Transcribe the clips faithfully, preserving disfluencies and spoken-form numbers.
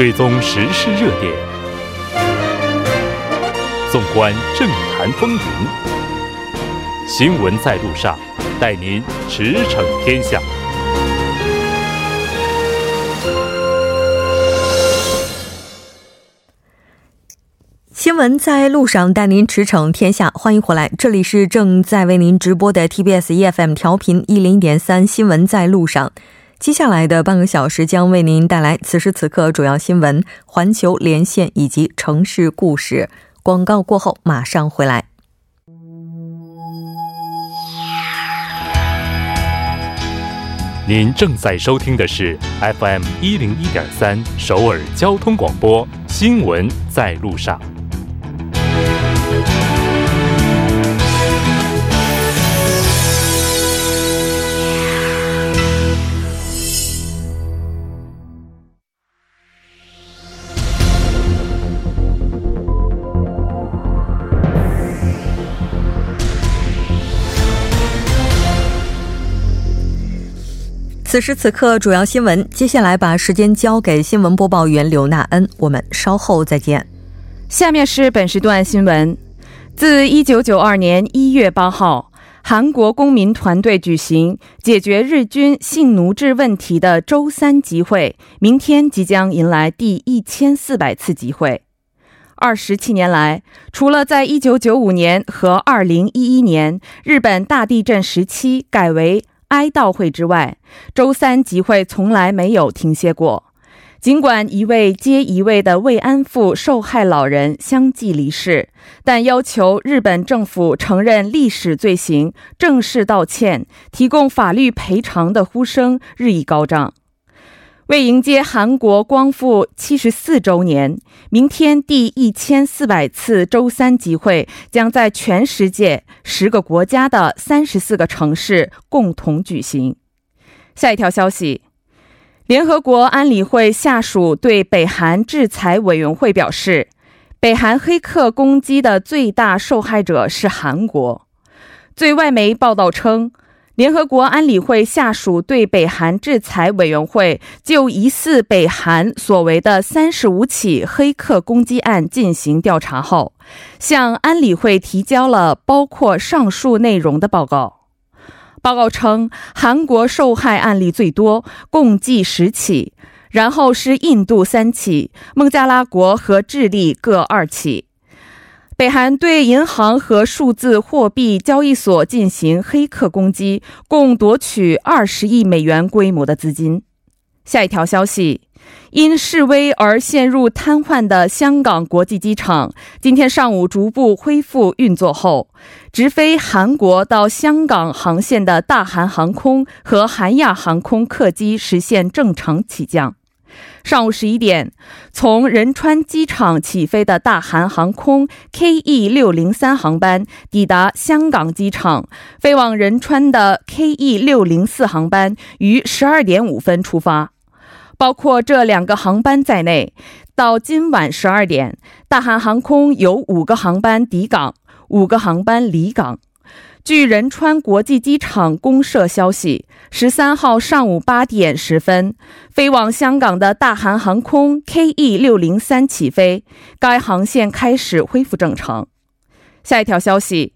追踪时事热点，纵观政坛风云，新闻在路上，带您驰骋天下。新闻在路上带您驰骋天下，欢迎回来，这里是正在为您直播的 T B S E F M 调频 一零一点三 新闻在路上。接下来的半个小时将为您带来此时此刻主要新闻、环球连线以及城市故事。广告过后马上回来。您正在收听的是 F M 一零一点三 首尔交通广播，新闻在路上。此时此刻主要新闻，接下来把时间交给新闻播报员刘娜恩，我们稍后再见。下面是本时段新闻。自一九九二年一月八号，韩国公民团队举行解决日军性奴制问题的周三集会，明天即将迎来第一千四百次集会。二十七年来，除了在一九九五年和二零一一年日本大地震时期改为哀悼会之外，周三集会从来没有停歇过。尽管一位接一位的慰安妇受害老人相继离世，但要求日本政府承认历史罪行、正式道歉、提供法律赔偿的呼声日益高涨。为迎接韩国光复七十四周年，明天第一千四百次周三集会将在全世界十个国家的三十四个城市共同举行。下一条消息，联合国安理会下属对北韩制裁委员会表示，北韩黑客攻击的最大受害者是韩国。据外媒报道称，联合国安理会下属对北韩制裁委员会就疑似北韩所谓的三十五起黑客攻击案进行调查后，向安理会提交了包括上述内容的报告。报告称，韩国受害案例最多，共计十起，然后是印度三起，孟加拉国和智利各二起。北韩对银行和数字货币交易所进行黑客攻击，共夺取二十亿美元规模的资金。下一条消息，因示威而陷入瘫痪的香港国际机场，今天上午逐步恢复运作后，直飞韩国到香港航线的大韩航空和韩亚航空客机实现正常起降。上午十一点，从仁川机场起飞的大韩航空 K E 六零三 航班抵达香港机场，飞往仁川的 K E 六零四 航班于十二点五分出发。包括这两个航班在内，到今晚十二点，大韩航空有五个航班抵港，五个航班离港。据仁川国际机场公社消息，十三号上午八点十分，飞往香港的大韩航空 K E 六零三 起飞，该航线开始恢复正常。下一条消息，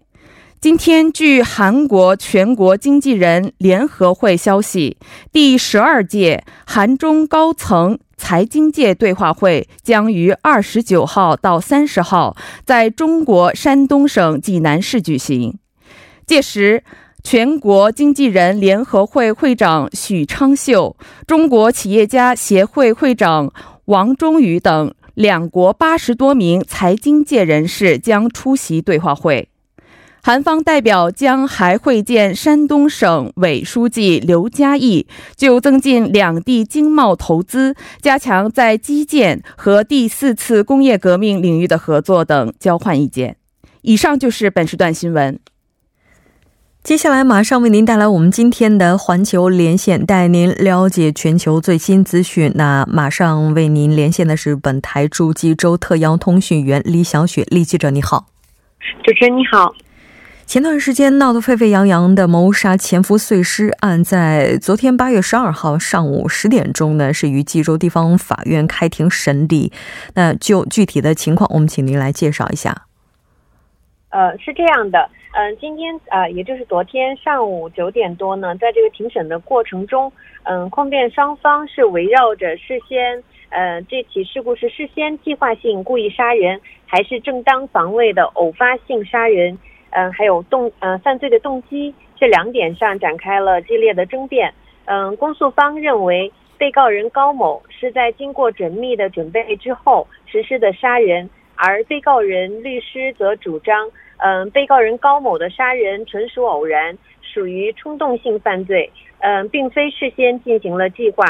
今天据韩国全国经纪人联合会消息，第十二届韩中高层财经界对话会将于二十九号到三十号在中国山东省济南市举行。届时，全国经纪人联合会会长许昌秀、中国企业家协会会长王忠宇等两国八十多名财经界人士将出席对话会。韩方代表将还会见山东省委书记刘家义，就增进两地经贸投资、加强在基建和第四次工业革命领域的合作等交换意见。以上就是本时段新闻。接下来马上为您带来我们今天的环球连线，带您了解全球最新资讯。那马上为您连线的是本台驻济州特邀通讯员李小雪，李记者你好。主持人你好。前段时间闹得沸沸扬扬的谋杀前夫碎尸案在昨天 八月十二号上午十点钟 呢是于济州地方法院开庭审理。 那就具体的情况我们请您来介绍一下。 呃是这样的， 嗯今天啊也就是昨天上午九点多呢， 在这个庭审的过程中， 嗯控辩双方是围绕着事先 呃这起事故是事先计划性故意杀人还是正当防卫的偶发性杀人， 还有犯罪的动机， 这两点上展开了激烈的争辩。 公诉方认为 被告人高某是在经过缜密的准备之后 实施的杀人， 而被告人律师则主张 被告人高某的杀人纯属偶然， 属于冲动性犯罪， 并非事先进行了计划。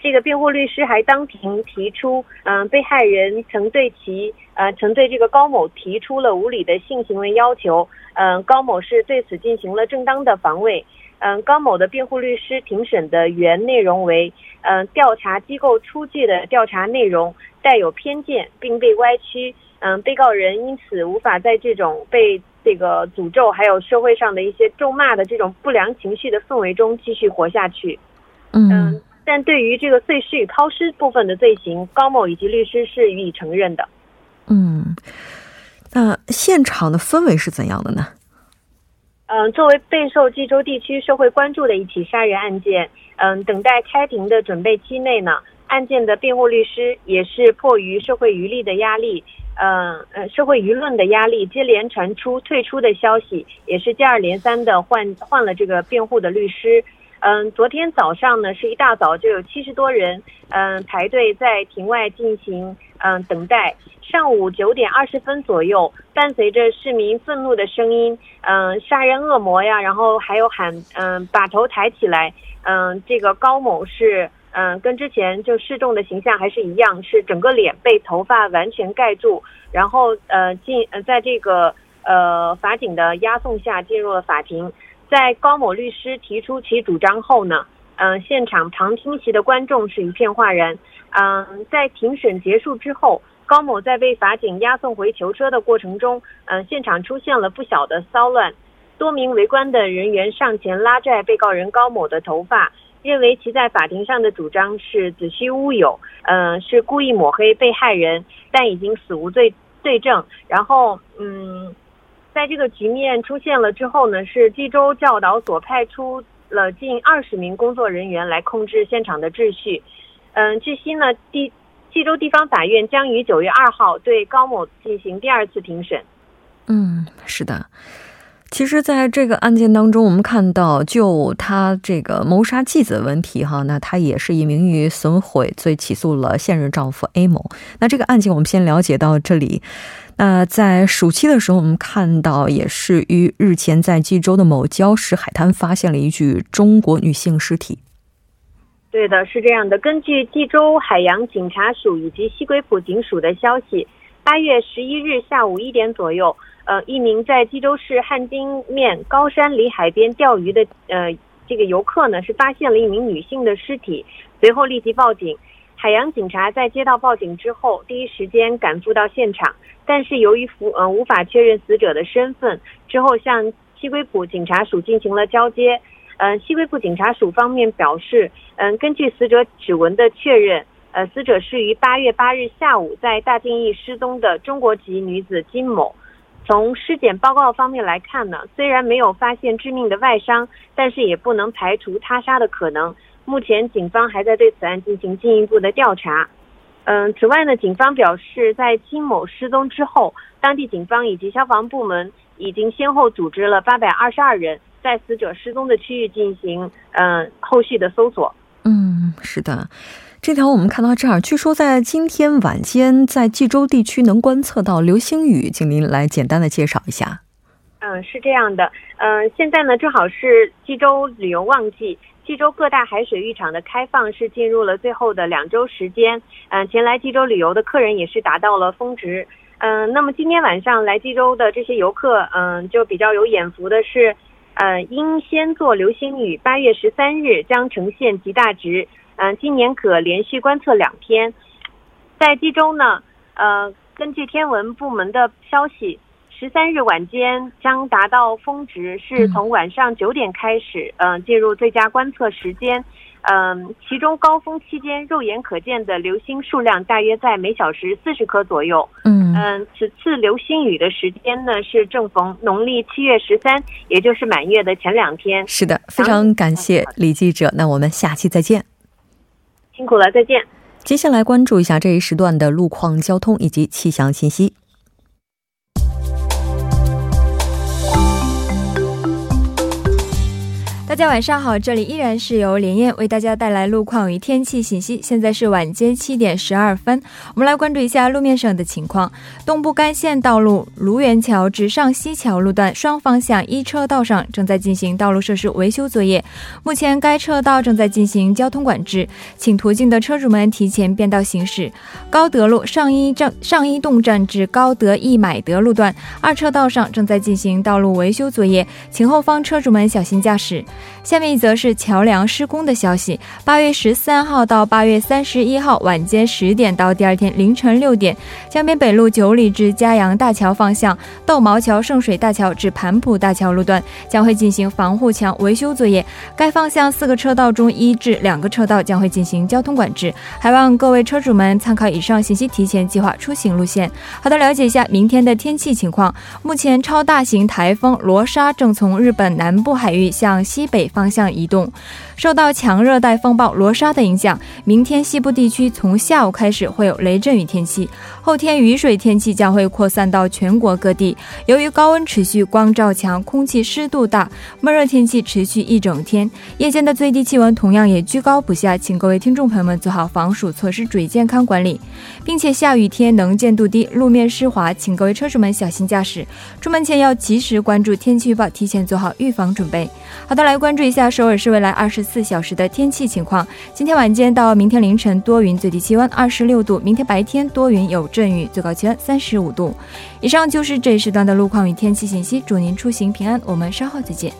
这个辩护律师还当庭提出， 被害人曾对其 曾对这个高某提出了无理的性行为要求， 高某是对此进行了正当的防卫。 高某的辩护律师庭审的原内容为， 调查机构出具的调查内容带有偏见并被歪曲， 被告人因此无法在这种被这个诅咒还有社会上的一些咒骂的这种不良情绪的氛围中继续活下去。 嗯， 但对于这个碎尸与抛尸部分的罪行，高某以及律师是予以承认的。 嗯，那现场的氛围是怎样的呢？ 作为备受济州地区社会关注的一起杀人案件， 等待开庭的准备期内呢， 案件的辩护律师也是迫于社会舆力的压力， 社会舆论的压力， 接连传出退出的消息， 也是接二连三的换了这个辩护的律师。 昨天早上呢是一大早就有 七十多人 排队在庭外进行等待。 上午九点二十分左右， 伴随着市民愤怒的声音， 杀人恶魔呀， 然后还有喊 把头抬起来， 这个高某是 跟之前就示众的形象还是一样， 是整个脸被头发完全盖住， 然后在这个法警的押送下进入了法庭。 在高某律师提出其主张后呢， 现场旁听席的观众是一片哗然。 在庭审结束之后， 高某在被法警押送回囚车的过程中， 现场出现了不小的骚乱， 多名围观的人员上前拉拽被告人高某的头发， 认为其在法庭上的主张是子虚乌有， 是故意抹黑被害人， 但已经死无对证。 然后 嗯在这个局面出现了之后呢， 是济州教导所派出了近二十名工作人员来控制现场的秩序。 据悉呢， 济州地方法院将于 九月二号 对高某进行第二次庭审。 嗯，是的。 其实在这个案件当中我们看到， 就他这个谋杀妻子的问题哈， 那他也是以名誉损毁罪起诉了现任丈夫 A某。 那这个案件我们先了解到这里。 那在暑期的时候我们看到也是于日前在济州的某礁石海滩发现了一具中国女性尸体。 对的，是这样的。 根据济州海洋警察署以及西归浦警署的消息， 八月十一日下午一点左右， 一名在济州市汉丁面高山离海边钓鱼的 这个游客呢， 是发现了一名女性的尸体， 随后立即报警。 海洋警察在接到报警之后， 第一时间赶赴到现场， 但是由于无法确认死者的身份， 之后向西归浦警察署进行了交接。 西归浦警察署方面表示， 根据死者指纹的确认， 死者是于 八月八日下午 在大定驿失踪的中国籍女子金某。 从尸检报告方面来看呢， 虽然没有发现致命的外伤， 但是也不能排除他杀的可能。 目前警方还在对此案进行进一步的调查。 此外呢， 警方表示在金某失踪之后， 当地警方以及消防部门已经先后组织了 八百二十二人， 在死者失踪的区域进行 后续的搜索。 嗯，是的。 这条我们看到这儿， 据说在今天晚间在济州地区能观测到流星雨， 请您来简单的介绍一下。 嗯，是这样的。 现在呢， 正好是济州旅游旺季， 济州各大海水浴场的开放是进入了最后的两周时间， 前来济州旅游的客人也是达到了峰值。 那么今天晚上来济州的这些游客， 就比较有眼福的是， 英仙座流星雨 八月十三日 将呈现极大值， 今年可连续观测两天。在济州呢， 根据天文部门的消息，十三日晚间将达到峰值，是从晚上九点开始进入最佳观测时间。 嗯，其中高峰期间肉眼可见的流星数量大约在每小时四十颗左右。 嗯，此次流星雨的时间呢是正逢农历七月十三， 也就是满月的前两天。 是的，非常感谢李记者，那我们下期再见。 辛苦了，再见。 接下来关注一下这一时段的路况、交通以及气象信息。 大家晚上好，这里依然是由连燕为大家带来路况与天气信息。现在是晚间七点十二分， 我们来关注一下路面上的情况。东部干线道路卢园桥至上西桥路段双方向一车道上正在进行道路设施维修作业， 目前该车道正在进行交通管制，请途经的车主们提前变道行驶。 高德路上一洞站至高德一买德路段 二车道上正在进行道路维修作业， 请后方车主们小心驾驶。 下面一则是桥梁施工的消息。 八月十三号到八月三十一号 晚间十点到第二天凌晨六点， 江边北路九里至嘉阳大桥方向、 豆毛桥圣水大桥至盘浦大桥路段 将会进行防护墙维修作业， 该方向四个车道中一至两个车道将会进行交通管制， 还望各位车主们参考以上信息提前计划出行路线。 好的，了解一下明天的天气情况。 目前超大型台风罗莎正从日本南部海域向西北方向移动， 受到强热带风暴罗莎的影响， 明天西部地区从下午开始会有雷阵雨天气， 后天雨水天气将会扩散到全国各地。 由于高温持续，光照强，空气湿度大， 闷热天气持续一整天， 夜间的最低气温同样也居高不下， 请各位听众朋友们做好防暑措施，注意健康管理， 并且下雨天能见度低， 路面湿滑， 请各位车主们小心驾驶， 出门前要及时关注天气预报， 提前做好预防准备。 好的，来关注一下首尔市未来二十四小时的天气情况。 今天晚间到明天凌晨多云，最低气温二十六度， 明天白天多云有阵雨， 最高气温三十五度。 以上就是这一时段的路况与天气信息， 祝您出行平安， 我们稍后再见。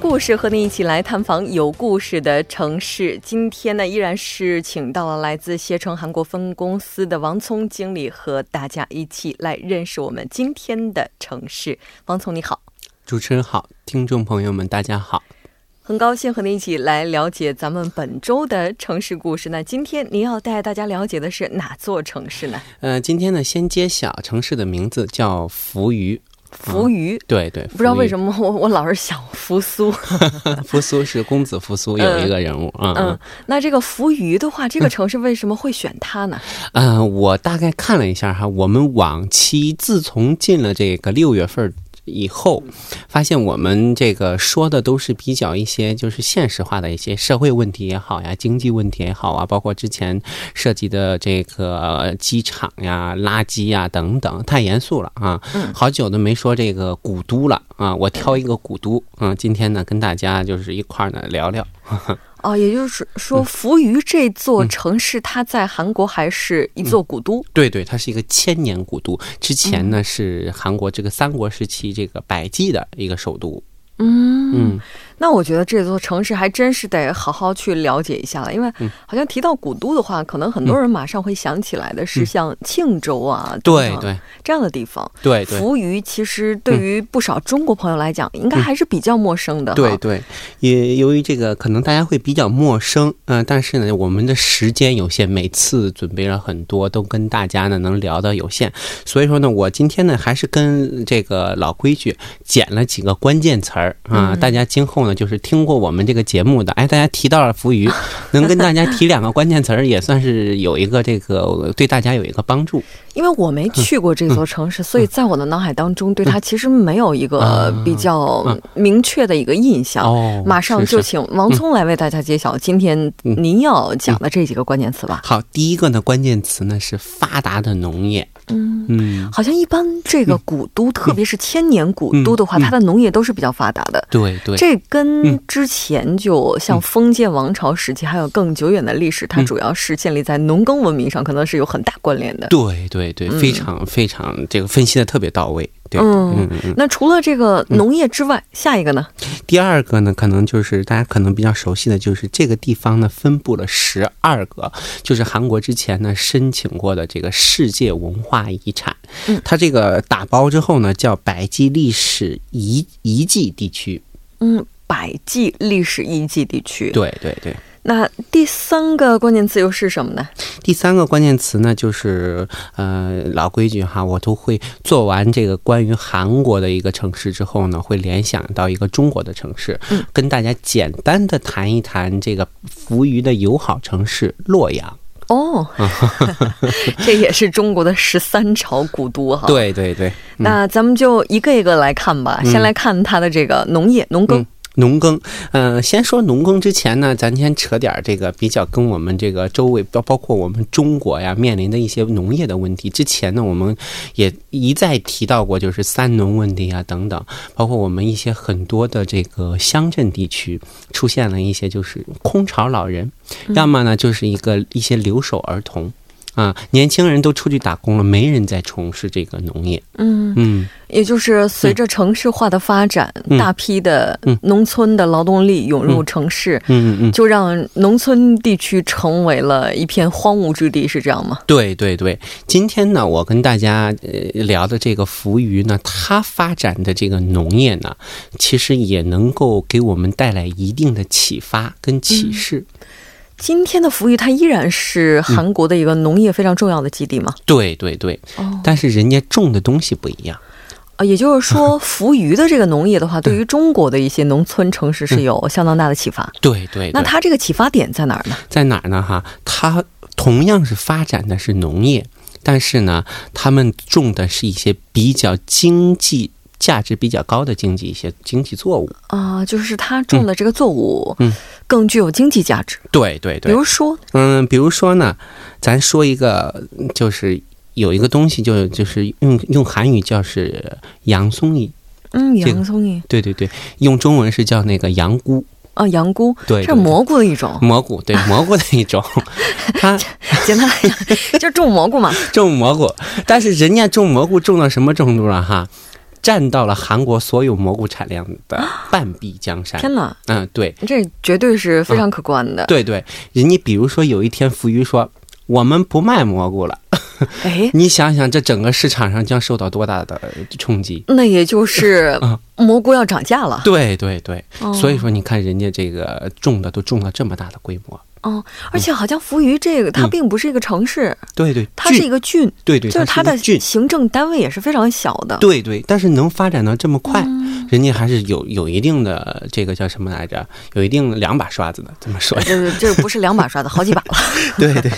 故事和您一起来探访有故事的城市。今天呢，依然是请到了来自携程韩国分公司的王聪经理和大家一起来认识我们今天的城市。王聪你好。 主持人好，听众朋友们大家好。 很高兴和您一起来了解咱们本周的城市故事。那今天您要带大家了解的是哪座城市呢？ 今天呢，先揭晓城市的名字叫浮鱼。 浮鱼，对对，不知道为什么我老是想扶苏。扶苏是公子扶苏有一个人物啊。那这个浮鱼的话，这个城市为什么会选它呢？我大概看了一下哈，我们往期自从进了这个六月份 以后，发现我们这个说的都是比较一些就是现实化的一些社会问题也好呀，经济问题也好啊，包括之前涉及的这个机场呀、垃圾呀等等，太严肃了啊。好久都没说这个古都了啊，我挑一个古都啊，今天呢跟大家就是一块呢聊聊。 哦，也就是说浮鱼这座城市它在韩国还是一座古都。对对，它是一个千年古都，之前呢是韩国这个三国时期这个百济的一个首都。 嗯，那我觉得这座城市还真是得好好去了解一下了，因为好像提到古都的话，可能很多人马上会想起来的是像庆州啊，对对，这样的地方。对对，也由于这个可能大家会比较陌生，但是呢我们的时间有些每次准备了很多都跟大家呢能聊到有限，所以说呢我今天呢还是跟这个老规矩捡了几个关键词儿 大家今后呢就是听过我们这个节目的，哎，大家提到了浮鱼， 能跟大家提两个关键词儿，也算是有一个这个对大家有一个帮助。 因为我没去过这座城市，所以在我的脑海当中对它其实没有一个比较明确的一个印象。马上就请王聪来为大家揭晓今天您要讲的这几个关键词吧。好，第一个呢关键词呢是发达的农业。 好像一般这个古都，特别是千年古都的话，它的农业都是比较发达的。对对，这跟跟之前就像封建王朝时期还有更久远的历史，它主要是建立在农耕文明上，可能是有很大关联的。对对对，非常非常这个分析的特别到位。对，嗯，那除了这个农业之外，下一个呢？第二个呢，可能就是大家可能比较熟悉的就是这个地方呢分布了十二个，就是韩国之前呢申请过的这个世界文化遗产， 它这个打包之后呢叫百济历史遗遗迹地区。嗯，百济历史遗迹地区。 对对对。 那第三个关键词又是什么呢？第三个关键词呢，就是呃老规矩哈，我都会做完这个关于韩国的一个城市之后呢，会联想到一个中国的城市，跟大家简单的谈一谈这个扶余的友好城市洛阳。 哦，这也是中国的十三朝古都哈。对对对，那咱们就一个一个来看吧，先来看它的这个农业农耕。 农耕，呃先说农耕之前呢，咱先扯点这个比较跟我们这个周围包包括我们中国呀面临的一些农业的问题。之前呢，我们也一再提到过，就是三农问题啊等等，包括我们一些很多的这个乡镇地区出现了一些就是空巢老人，要么呢就是一个一些留守儿童， 年轻人都出去打工了，没人在从事这个农业。嗯嗯，也就是随着城市化的发展，大批的农村的劳动力涌入城市，就让农村地区成为了一片荒芜之地，是这样吗？对对对，今天呢我跟大家聊的这个扶余呢，它发展的这个农业呢，其实也能够给我们带来一定的启发跟启示。 今天的扶余它依然是韩国的一个农业非常重要的基地嘛？对对对，但是人家种的东西不一样。也就是说，扶余的这个农业的话，对于中国的一些农村城市是有相当大的启发。对对，那它这个启发点在哪儿呢？在哪儿呢？哈，它同样是发展的是农业，但是呢，他们种的是一些比较经济 价值比较高的经济一些经济作物啊，就是它种的这个作物更具有经济价值。对对对，比如说嗯比如说呢，咱说一个就是有一个东西就就是用用韩语叫是洋葱，一，嗯洋葱一，对对对，用中文是叫那个洋菇。 哦，洋菇，对，蘑菇的一种蘑菇，对蘑菇的一种。它简单来讲就种蘑菇嘛，种蘑菇，但是人家种蘑菇种到什么程度了哈，占到了韩国所有蘑菇产量的半壁江山。天哪，嗯对，这绝对是非常可观的。对对，人家比如说有一天扶余说我们不卖蘑菇了， 你想想这整个市场上将受到多大的冲击，那也就是 蘑菇要涨价了。对对对，所以说你看人家这个种的都种了这么大的规模。哦，而且好像扶余这个它并不是一个城市，对对，它是一个郡，对，就是它的行政单位也是非常小的。对对，但是能发展到这么快，人家还是有有一定的这个叫什么来着，有一定两把刷子的，这么说，就是不是两把刷子，好几把了。对对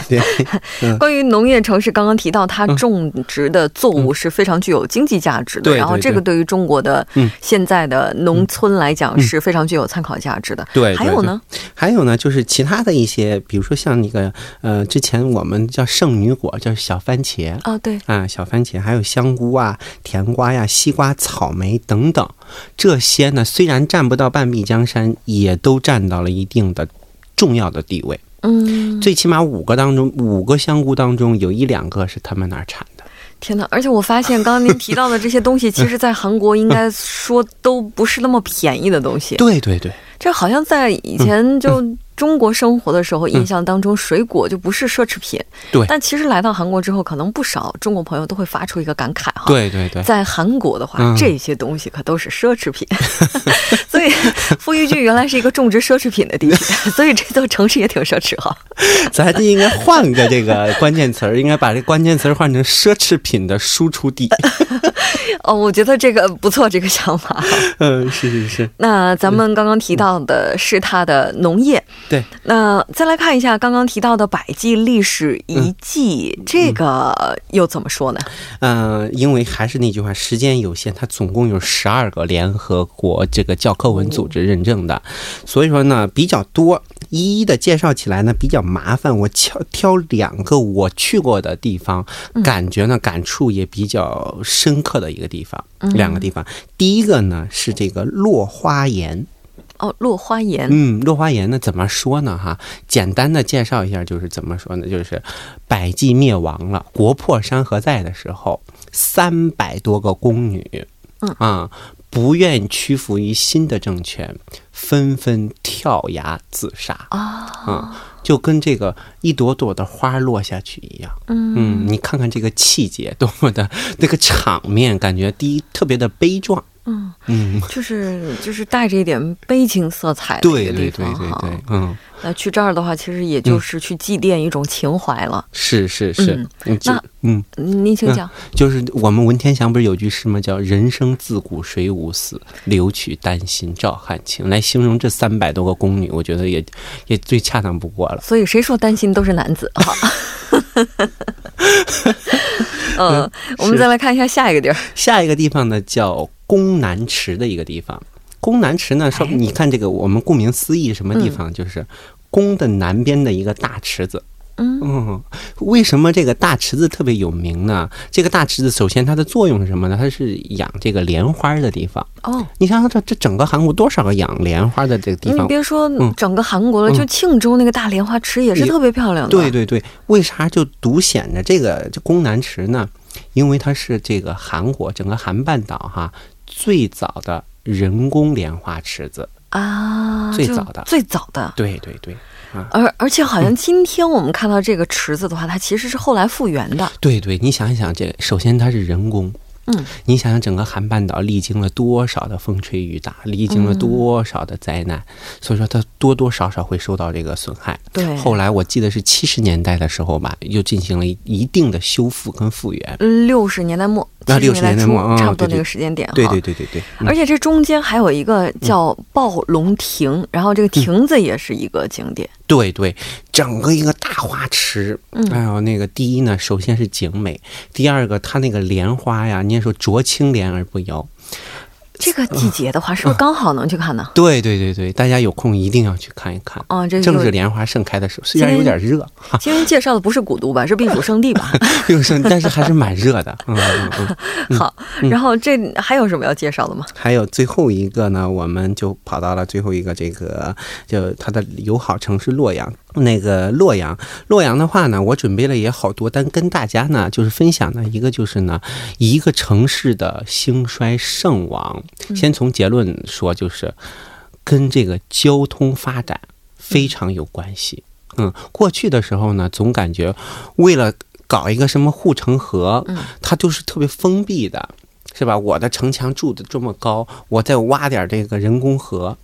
对，关于农业城市刚刚提到它种植的作物是非常具有经济价值的，然后这个对于中国的 现在的农村来讲是非常具有参考价值的。还有呢，还有呢，就是其他的一些，比如说像那个呃之前我们叫圣女果，叫小番茄。啊对啊，小番茄还有香菇啊，甜瓜呀，西瓜，草莓等等，这些呢虽然占不到半壁江山，也都占到了一定的重要的地位。嗯，最起码五个当中五个香菇当中有一两个是他们那儿产的。 天哪，而且我发现刚刚您提到的这些东西其实在韩国应该说都不是那么便宜的东西。对对对，这好像在以前就中国生活的时候印象当中水果就不是奢侈品。对，但其实来到韩国之后可能不少中国朋友都会发出一个感慨哈。对对对，在韩国的话这些东西可都是奢侈品。所以富裕局原来是一个种植奢侈品的地区，所以这个城市也挺奢侈哈。咱这应该换个这个关键词，应该把这关键词换成奢侈品的输出地。哦，我觉得这个不错，这个想法。嗯，是是是。那咱们刚刚提到的是它的农业，对，那再来看一下刚刚提到的百济历史遗迹，这个又怎么说呢？嗯，因为还是那句话，时间有限，它总共有十二个联合国这个教科文组织认证的，所以说呢比较多，一一的介绍起来呢比较麻烦，我挑挑两个我去过的地方感觉呢感触也比较深刻的一个地方，两个地方。第一个呢是这个洛花岩。哦，落花岩。嗯，落花岩呢怎么说呢，就是百济灭亡了，国破山河在的时候三百多个宫女啊不愿屈服于新的政权纷纷跳崖自杀啊，就跟这个一朵朵的花落下去一样。嗯，你看看这个气节多么的那个场面，感觉第一特别的悲壮。 嗯，就是大这一点悲情色彩的地方。那去这儿的话其实也就是去祭奠一种情怀了。是是是。那您请讲。就是我们文天祥不是有句诗吗，叫人生自古谁无死，留取丹心照汗青。来形容这一个三百多个宫女，我觉得也也最恰当不过了。所以谁说丹心都是男子。嗯，我们再来看一下下一个地儿。下一个地方呢叫 宫南池的一个地方。宫南池呢，说你看这个我们顾名思义什么地方，就是宫的南边的一个大池子。嗯，为什么这个大池子特别有名呢？这个大池子首先它的作用是什么呢？它是养这个莲花的地方。哦，你想想这整个韩国多少个养莲花的这个地方。你别说整个韩国了，就庆州那个大莲花池也是特别漂亮的。对对对，为啥就独显着这个这宫南池呢？因为它是这个韩国整个韩半岛哈 最早的人工莲花池子啊，最早的最早的对对对。而而且好像今天我们看到这个池子的话，它其实是后来复原的。对对，你想一想这首先它是人工。 你想想整个韩半岛历经了多少的风吹雨打，历经了多少少的灾难，所以说它多多少少会受到这个损害。后来我记得是七十年代的时候吧，又进行了一定的修复跟复原。六十年代末 六十年代末差不多这个时间点。对对对对对。而且这中间还有一个叫暴龙亭，然后这个亭子也是一个景点。对对，整个一个大花池。哎呦，那个第一呢，首先是景美，第二个它那个莲花呀，你也说濯清涟而不游。 这个季节的话是刚好能去看的。对对对对，大家有空一定要去看一看。哦，这个这个莲花盛开的时候虽然有点热，今天介绍的不是古都吧，是避暑胜地吧。避暑胜地，但是还是蛮热的。好，然后这还有什么要介绍的吗？还有最后一个呢，我们就跑到了最后一个这个就它的友好城市洛阳。那个洛阳，洛阳的话呢，我准备了也好多，但跟大家呢就是分享了一个就是呢一个城市的兴衰盛亡。 先从结论说，就是跟这个交通发展非常有关系。嗯，过去的时候呢总感觉为了搞一个什么护城河，它就是特别封闭的，是吧？我的城墙筑的这么高，我再挖点这个人工河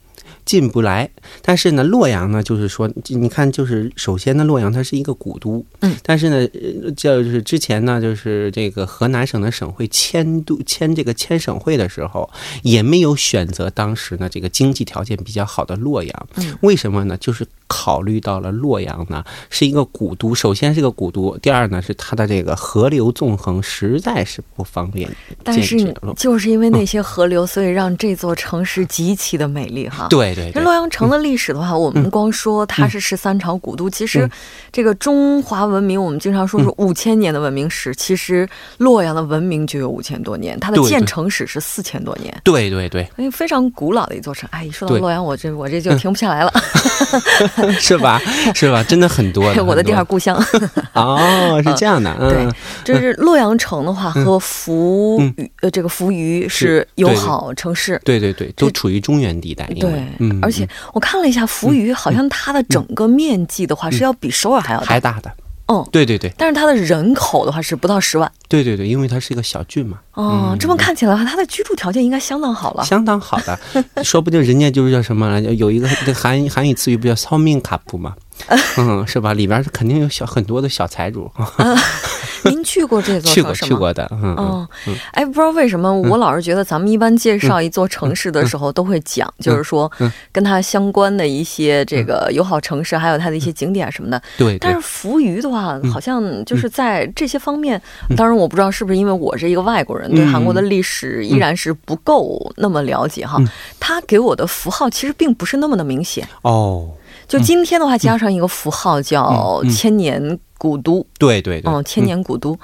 进不来。但是呢洛阳呢就是说你看就是首先呢洛阳它是一个古都，但是呢这就是之前呢就是这个河南省的省会迁都迁这个迁省会的时候也没有选择当时呢这个经济条件比较好的洛阳，为什么呢？就是考虑到了洛阳呢是一个古都，首先是个古都，第二呢是它的这个河流纵横实在是不方便。但是就是因为那些河流，所以让这座城市极其的美丽哈。对对。 洛阳城的历史的话我们光说它是十三朝古都，其实这个中华文明我们经常说是五千年的文明史，其实洛阳的文明就有五千多年，它的建城史是四千多年。对对对，非常古老的一座城。哎，一说到洛阳我这我这就停不下来了。是吧是吧，真的很多。我的第二故乡啊，是这样的。对，就是洛阳城的话和福这个福渝呃这个福渝是友好城市。对对对，都处于中原地带。对，而且 我看了一下福渝好像它的整个面积的话是要比说尔还要大的。哦，对对对，但是它的人口的话是不到十万。对对对，因为它是一个小郡嘛。哦，这么看起来的话它的居住条件应有一个相当好了，相当好的。说不定人家就是叫什么来，有一个韩韩语词语不叫“骚命卡布”嘛。 嗯，是吧？里边肯定有很多的小财主。您去过这座城市吗？去过的。哎，不知道为什么我老是觉得咱们一般介绍一座城市的时候都会讲，就是说跟它相关的一些这个友好城市，还有它的一些景点什么的。但是福渝的话，好像就是在这些方面，当然我不知道是不是因为我是一个外国人，对韩国的历史依然是不够那么了解哈。它给我的符号其实并不是那么的明显。哦，就今天的话加上一个符号叫千年。古都，对对对，千年古都。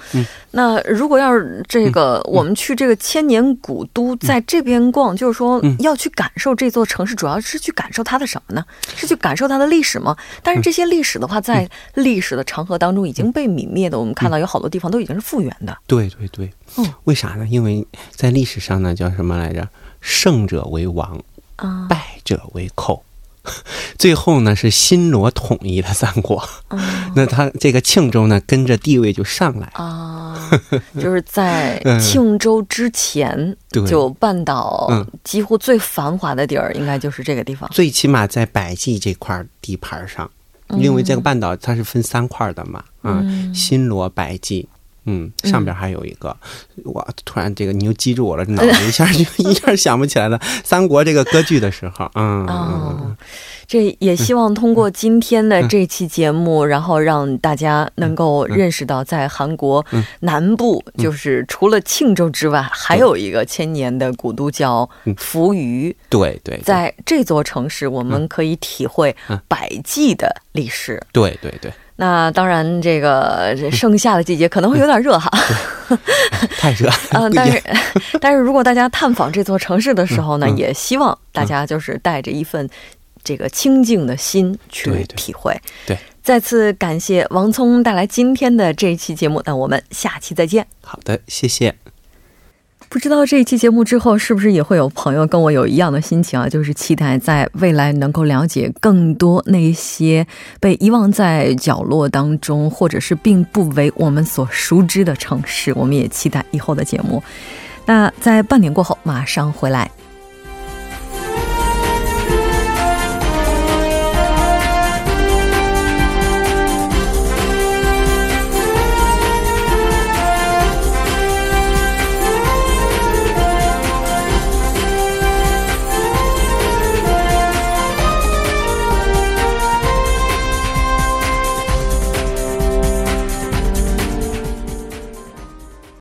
那如果要是这个我们去这个千年古都在这边逛，就是说要去感受这座城市，主要是去感受它的什么呢？是去感受它的历史吗？但是这些历史的话在历史的长河当中已经被泯灭的，我们看到有好多地方都已经是复原的。对对对，为啥呢？因为在历史上呢叫什么来着，胜者为王，败者为寇。 最后呢是新罗统一了三国。那他这个庆州呢跟着地位就上来了，就是在庆州之前就半岛几乎最繁华的地儿应该就是这个地方，最起码在百济这块地盘上，因为这个半岛它是分三块的嘛。新罗、百济 嗯，上边还有一个，我突然这个牛脊柱了，脑一下一下想不起来了。三国这个割据的时候啊，这也希望通过今天的这期节目，然后让大家能够认识到在韩国南部就是除了庆州之外还有一个千年的古都叫扶余。对对，在这座城市我们可以体会百济的历史。对对对。 那当然这个盛夏的季节可能有点热哈，太热了。但是但是如果大家探访这座城市的时候呢，也希望大家就是带着一份这个清静的心去体会。对，再次感谢王聪带来今天的这一期节目，那我们下期再见。好的，谢谢。 不知道这一期节目之后是不是也会有朋友跟我有一样的心情啊，就是期待在未来能够了解更多那些被遗忘在角落当中或者是并不为我们所熟知的城市。我们也期待以后的节目。那在半点过后马上回来。